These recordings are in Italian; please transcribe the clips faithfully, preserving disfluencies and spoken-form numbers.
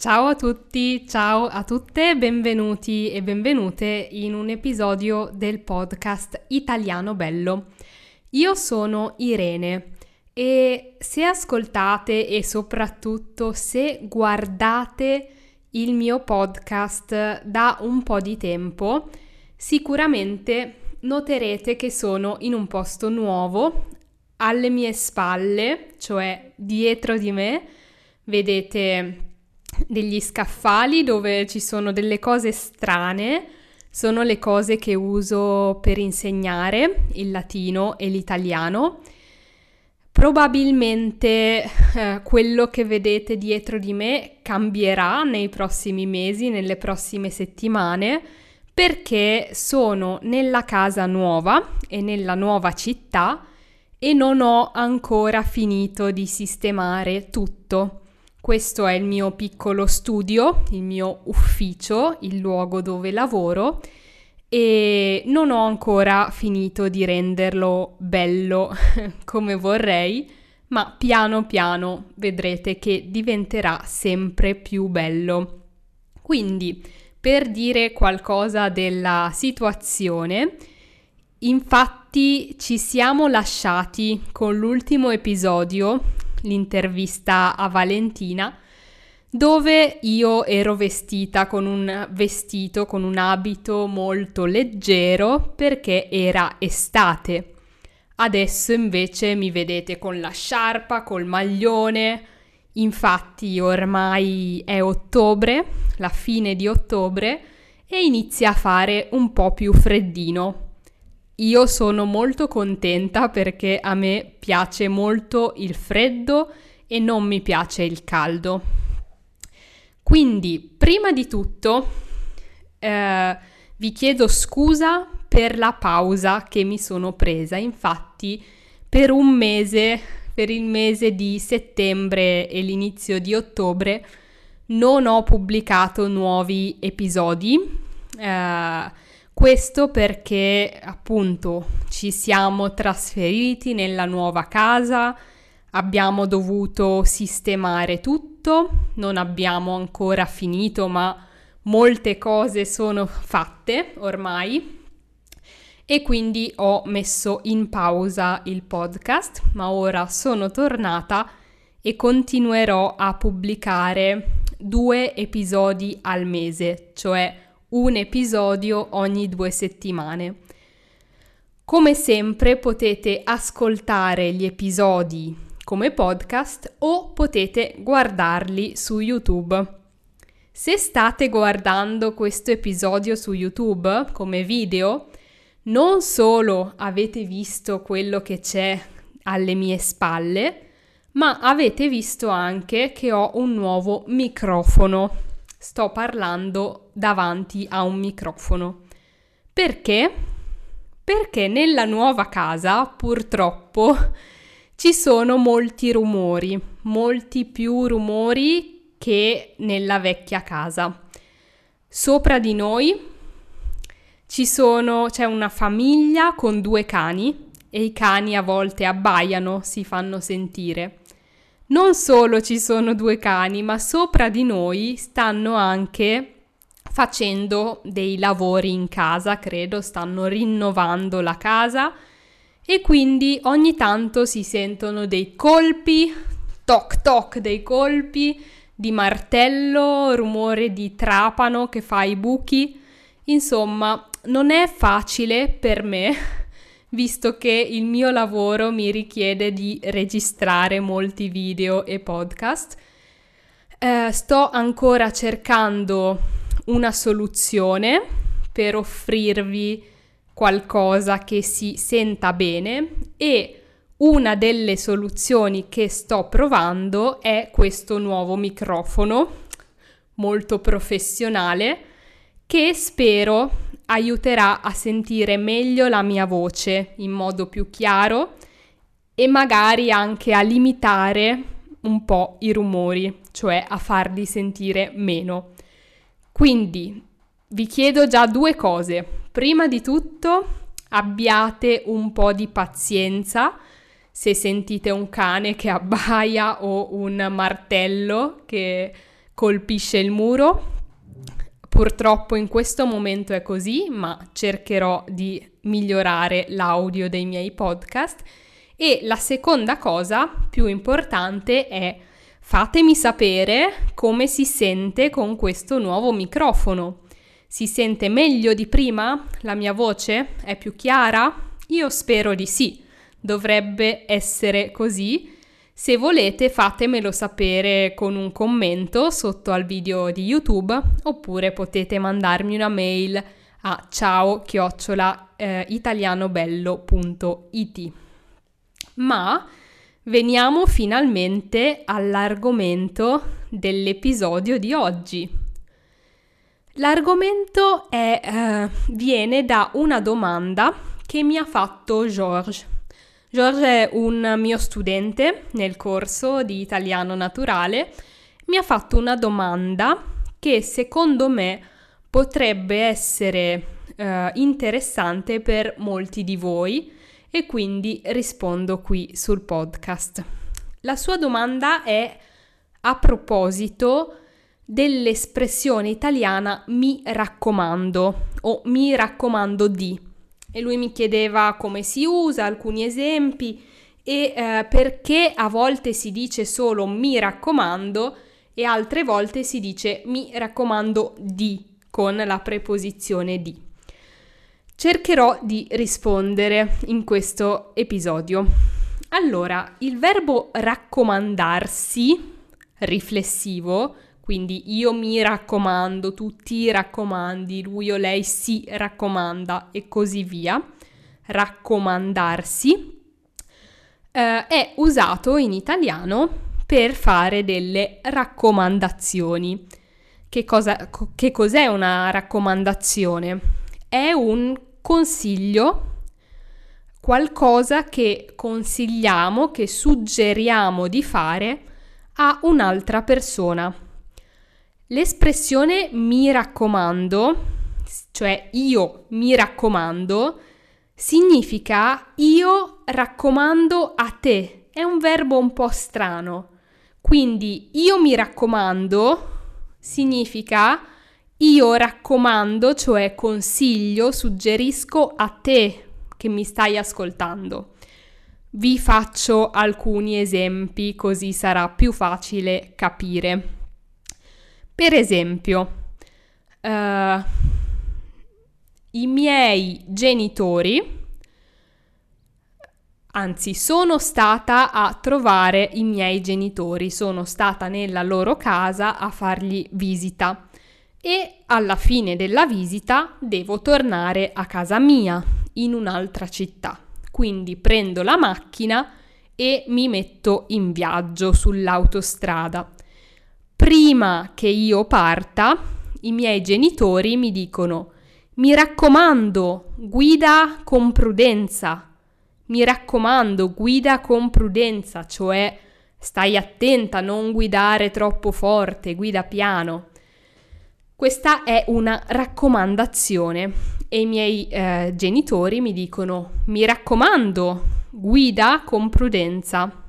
Ciao a tutti, ciao a tutte, benvenuti e benvenute in un episodio del podcast Italiano Bello. Io sono Irene e se ascoltate e soprattutto se guardate il mio podcast da un po' di tempo, sicuramente noterete che sono in un posto nuovo, alle mie spalle, cioè dietro di me, vedete degli scaffali dove ci sono delle cose strane, sono le cose che uso per insegnare il latino e l'italiano. Probabilmente eh, quello che vedete dietro di me cambierà nei prossimi mesi, nelle prossime settimane, perché sono nella casa nuova e nella nuova città e non ho ancora finito di sistemare tutto. Questo è il mio piccolo studio, il mio ufficio, il luogo dove lavoro e non ho ancora finito di renderlo bello come vorrei, ma piano piano vedrete che diventerà sempre più bello. Quindi, per dire qualcosa della situazione, infatti ci siamo lasciati con l'ultimo episodio, l'intervista a Valentina, dove io ero vestita con un vestito, con un abito molto leggero perché era estate. Adesso invece mi vedete con la sciarpa, col maglione. Infatti ormai è ottobre, la fine di ottobre, e inizia a fare un po' più freddino. Io sono molto contenta perché a me piace molto il freddo e non mi piace il caldo. Quindi, prima di tutto, eh, vi chiedo scusa per la pausa che mi sono presa. Infatti, per un mese, per il mese di settembre e l'inizio di ottobre, non ho pubblicato nuovi episodi. Eh, Questo perché appunto ci siamo trasferiti nella nuova casa, abbiamo dovuto sistemare tutto, non abbiamo ancora finito ma molte cose sono fatte ormai e quindi ho messo in pausa il podcast, ma ora sono tornata e continuerò a pubblicare due episodi al mese, cioè un episodio ogni due settimane. Come sempre potete ascoltare gli episodi come podcast o potete guardarli su YouTube. Se state guardando questo episodio su YouTube come video, non solo avete visto quello che c'è alle mie spalle, ma avete visto anche che ho un nuovo microfono. Sto parlando davanti a un microfono. Perché? Perché nella nuova casa, purtroppo, ci sono molti rumori, molti più rumori che nella vecchia casa. Sopra di noi ci sono, c'è una famiglia con due cani e i cani a volte abbaiano, si fanno sentire. Non solo ci sono due cani, ma sopra di noi stanno anche facendo dei lavori in casa, credo, stanno rinnovando la casa e quindi ogni tanto si sentono dei colpi, toc toc dei colpi di martello, rumore di trapano che fa i buchi. Insomma, non è facile per me, visto che il mio lavoro mi richiede di registrare molti video e podcast. Eh, sto ancora cercando una soluzione per offrirvi qualcosa che si senta bene e una delle soluzioni che sto provando è questo nuovo microfono molto professionale che spero aiuterà a sentire meglio la mia voce in modo più chiaro e magari anche a limitare un po' i rumori, cioè a farli sentire meno. Quindi vi chiedo già due cose. Prima di tutto abbiate un po' di pazienza se sentite un cane che abbaia o un martello che colpisce il muro. Purtroppo in questo momento è così, ma cercherò di migliorare l'audio dei miei podcast. E la seconda cosa più importante è: fatemi sapere come si sente con questo nuovo microfono. Si sente meglio di prima? La mia voce è più chiara? Io spero di sì, dovrebbe essere così. Se volete fatemelo sapere con un commento sotto al video di YouTube, oppure potete mandarmi una mail a ciao chiocciola italianobello punto it. Ma veniamo finalmente all'argomento dell'episodio di oggi. L'argomento è, eh, viene da una domanda che mi ha fatto George. Giorgio è un mio studente nel corso di Italiano Naturale. Mi ha fatto una domanda che secondo me potrebbe essere eh, interessante per molti di voi, e quindi rispondo qui sul podcast. La sua domanda è a proposito dell'espressione italiana "mi raccomando" o "mi raccomando di". E lui mi chiedeva come si usa, alcuni esempi e eh, perché a volte si dice solo "mi raccomando" e altre volte si dice "mi raccomando di" con la preposizione di. Cercherò di rispondere in questo episodio. Allora, il verbo raccomandarsi riflessivo, quindi io mi raccomando, tu ti raccomandi, lui o lei si raccomanda e così via, raccomandarsi, eh, è usato in italiano per fare delle raccomandazioni. Che cosa, co- che cos'è una raccomandazione? È un consiglio, qualcosa che consigliamo, che suggeriamo di fare a un'altra persona. L'espressione "mi raccomando", cioè io mi raccomando, significa io raccomando a te. È un verbo un po' strano. Quindi io mi raccomando significa io raccomando, cioè consiglio, suggerisco a te che mi stai ascoltando. Vi faccio alcuni esempi così sarà più facile capire. Per esempio, uh, i miei genitori, anzi sono stata a trovare i miei genitori, sono stata nella loro casa a fargli visita e alla fine della visita devo tornare a casa mia in un'altra città. Quindi prendo la macchina e mi metto in viaggio sull'autostrada. Prima che io parta, i miei genitori mi dicono: mi raccomando, guida con prudenza, mi raccomando, guida con prudenza, cioè stai attenta, non guidare troppo forte, guida piano. Questa è una raccomandazione e i miei eh, genitori mi dicono: mi raccomando, guida con prudenza.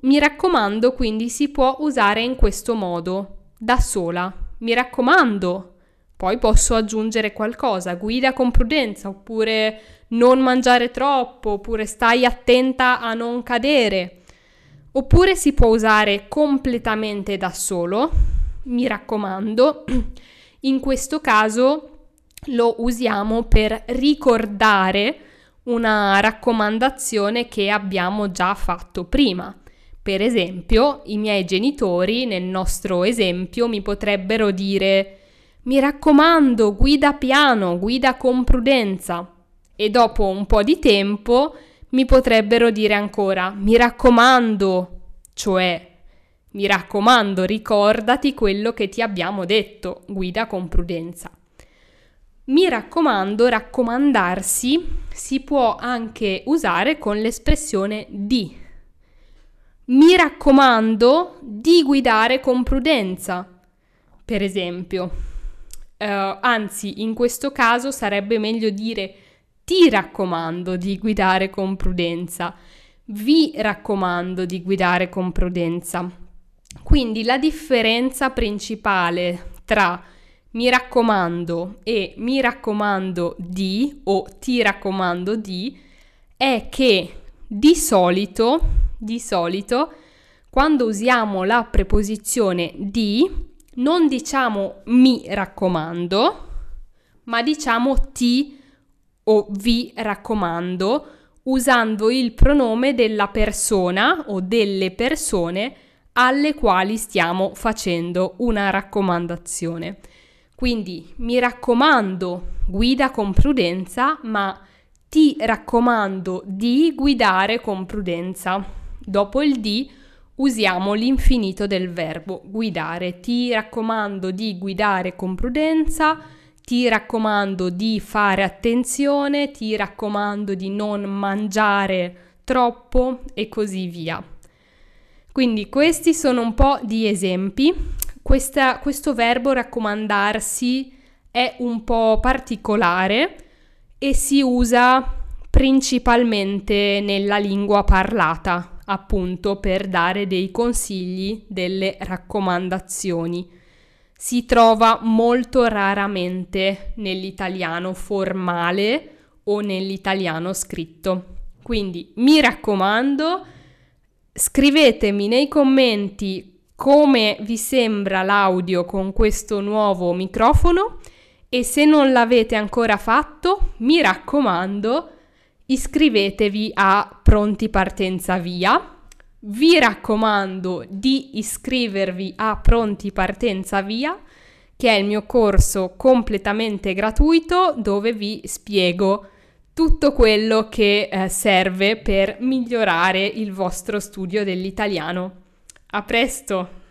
Mi raccomando quindi si può usare in questo modo, da sola. Mi raccomando. Poi posso aggiungere qualcosa, guida con prudenza, oppure non mangiare troppo, oppure stai attenta a non cadere. Oppure si può usare completamente da solo, mi raccomando. In questo caso lo usiamo per ricordare una raccomandazione che abbiamo già fatto prima. Per esempio, i miei genitori, nel nostro esempio, mi potrebbero dire: mi raccomando, guida piano, guida con prudenza. E dopo un po' di tempo mi potrebbero dire ancora: mi raccomando, cioè mi raccomando, ricordati quello che ti abbiamo detto, guida con prudenza. Mi raccomando, raccomandarsi, si può anche usare con l'espressione di. Mi raccomando di guidare con prudenza, per esempio. Uh, anzi, in questo caso sarebbe meglio dire: ti raccomando di guidare con prudenza, vi raccomando di guidare con prudenza. Quindi la differenza principale tra mi raccomando e mi raccomando di o ti raccomando di è che di solito, di solito quando usiamo la preposizione di non diciamo mi raccomando, ma diciamo ti o vi raccomando usando il pronome della persona o delle persone alle quali stiamo facendo una raccomandazione. Quindi mi raccomando, guida con prudenza, ma ti raccomando di guidare con prudenza. Dopo il di usiamo l'infinito del verbo guidare. Ti raccomando di guidare con prudenza, ti raccomando di fare attenzione, ti raccomando di non mangiare troppo e così via. Quindi questi sono un po' di esempi. Questa, questo verbo raccomandarsi è un po' particolare e si usa principalmente nella lingua parlata, appunto per dare dei consigli, delle raccomandazioni. Si trova molto raramente nell'italiano formale o nell'italiano scritto. Quindi mi raccomando. Scrivetemi nei commenti come vi sembra l'audio con questo nuovo microfono e se non l'avete ancora fatto, mi raccomando, iscrivetevi a Pronti Partenza Via. Vi raccomando di iscrivervi a Pronti Partenza Via, che è il mio corso completamente gratuito dove vi spiego tutto quello che eh, serve per migliorare il vostro studio dell'italiano. A presto!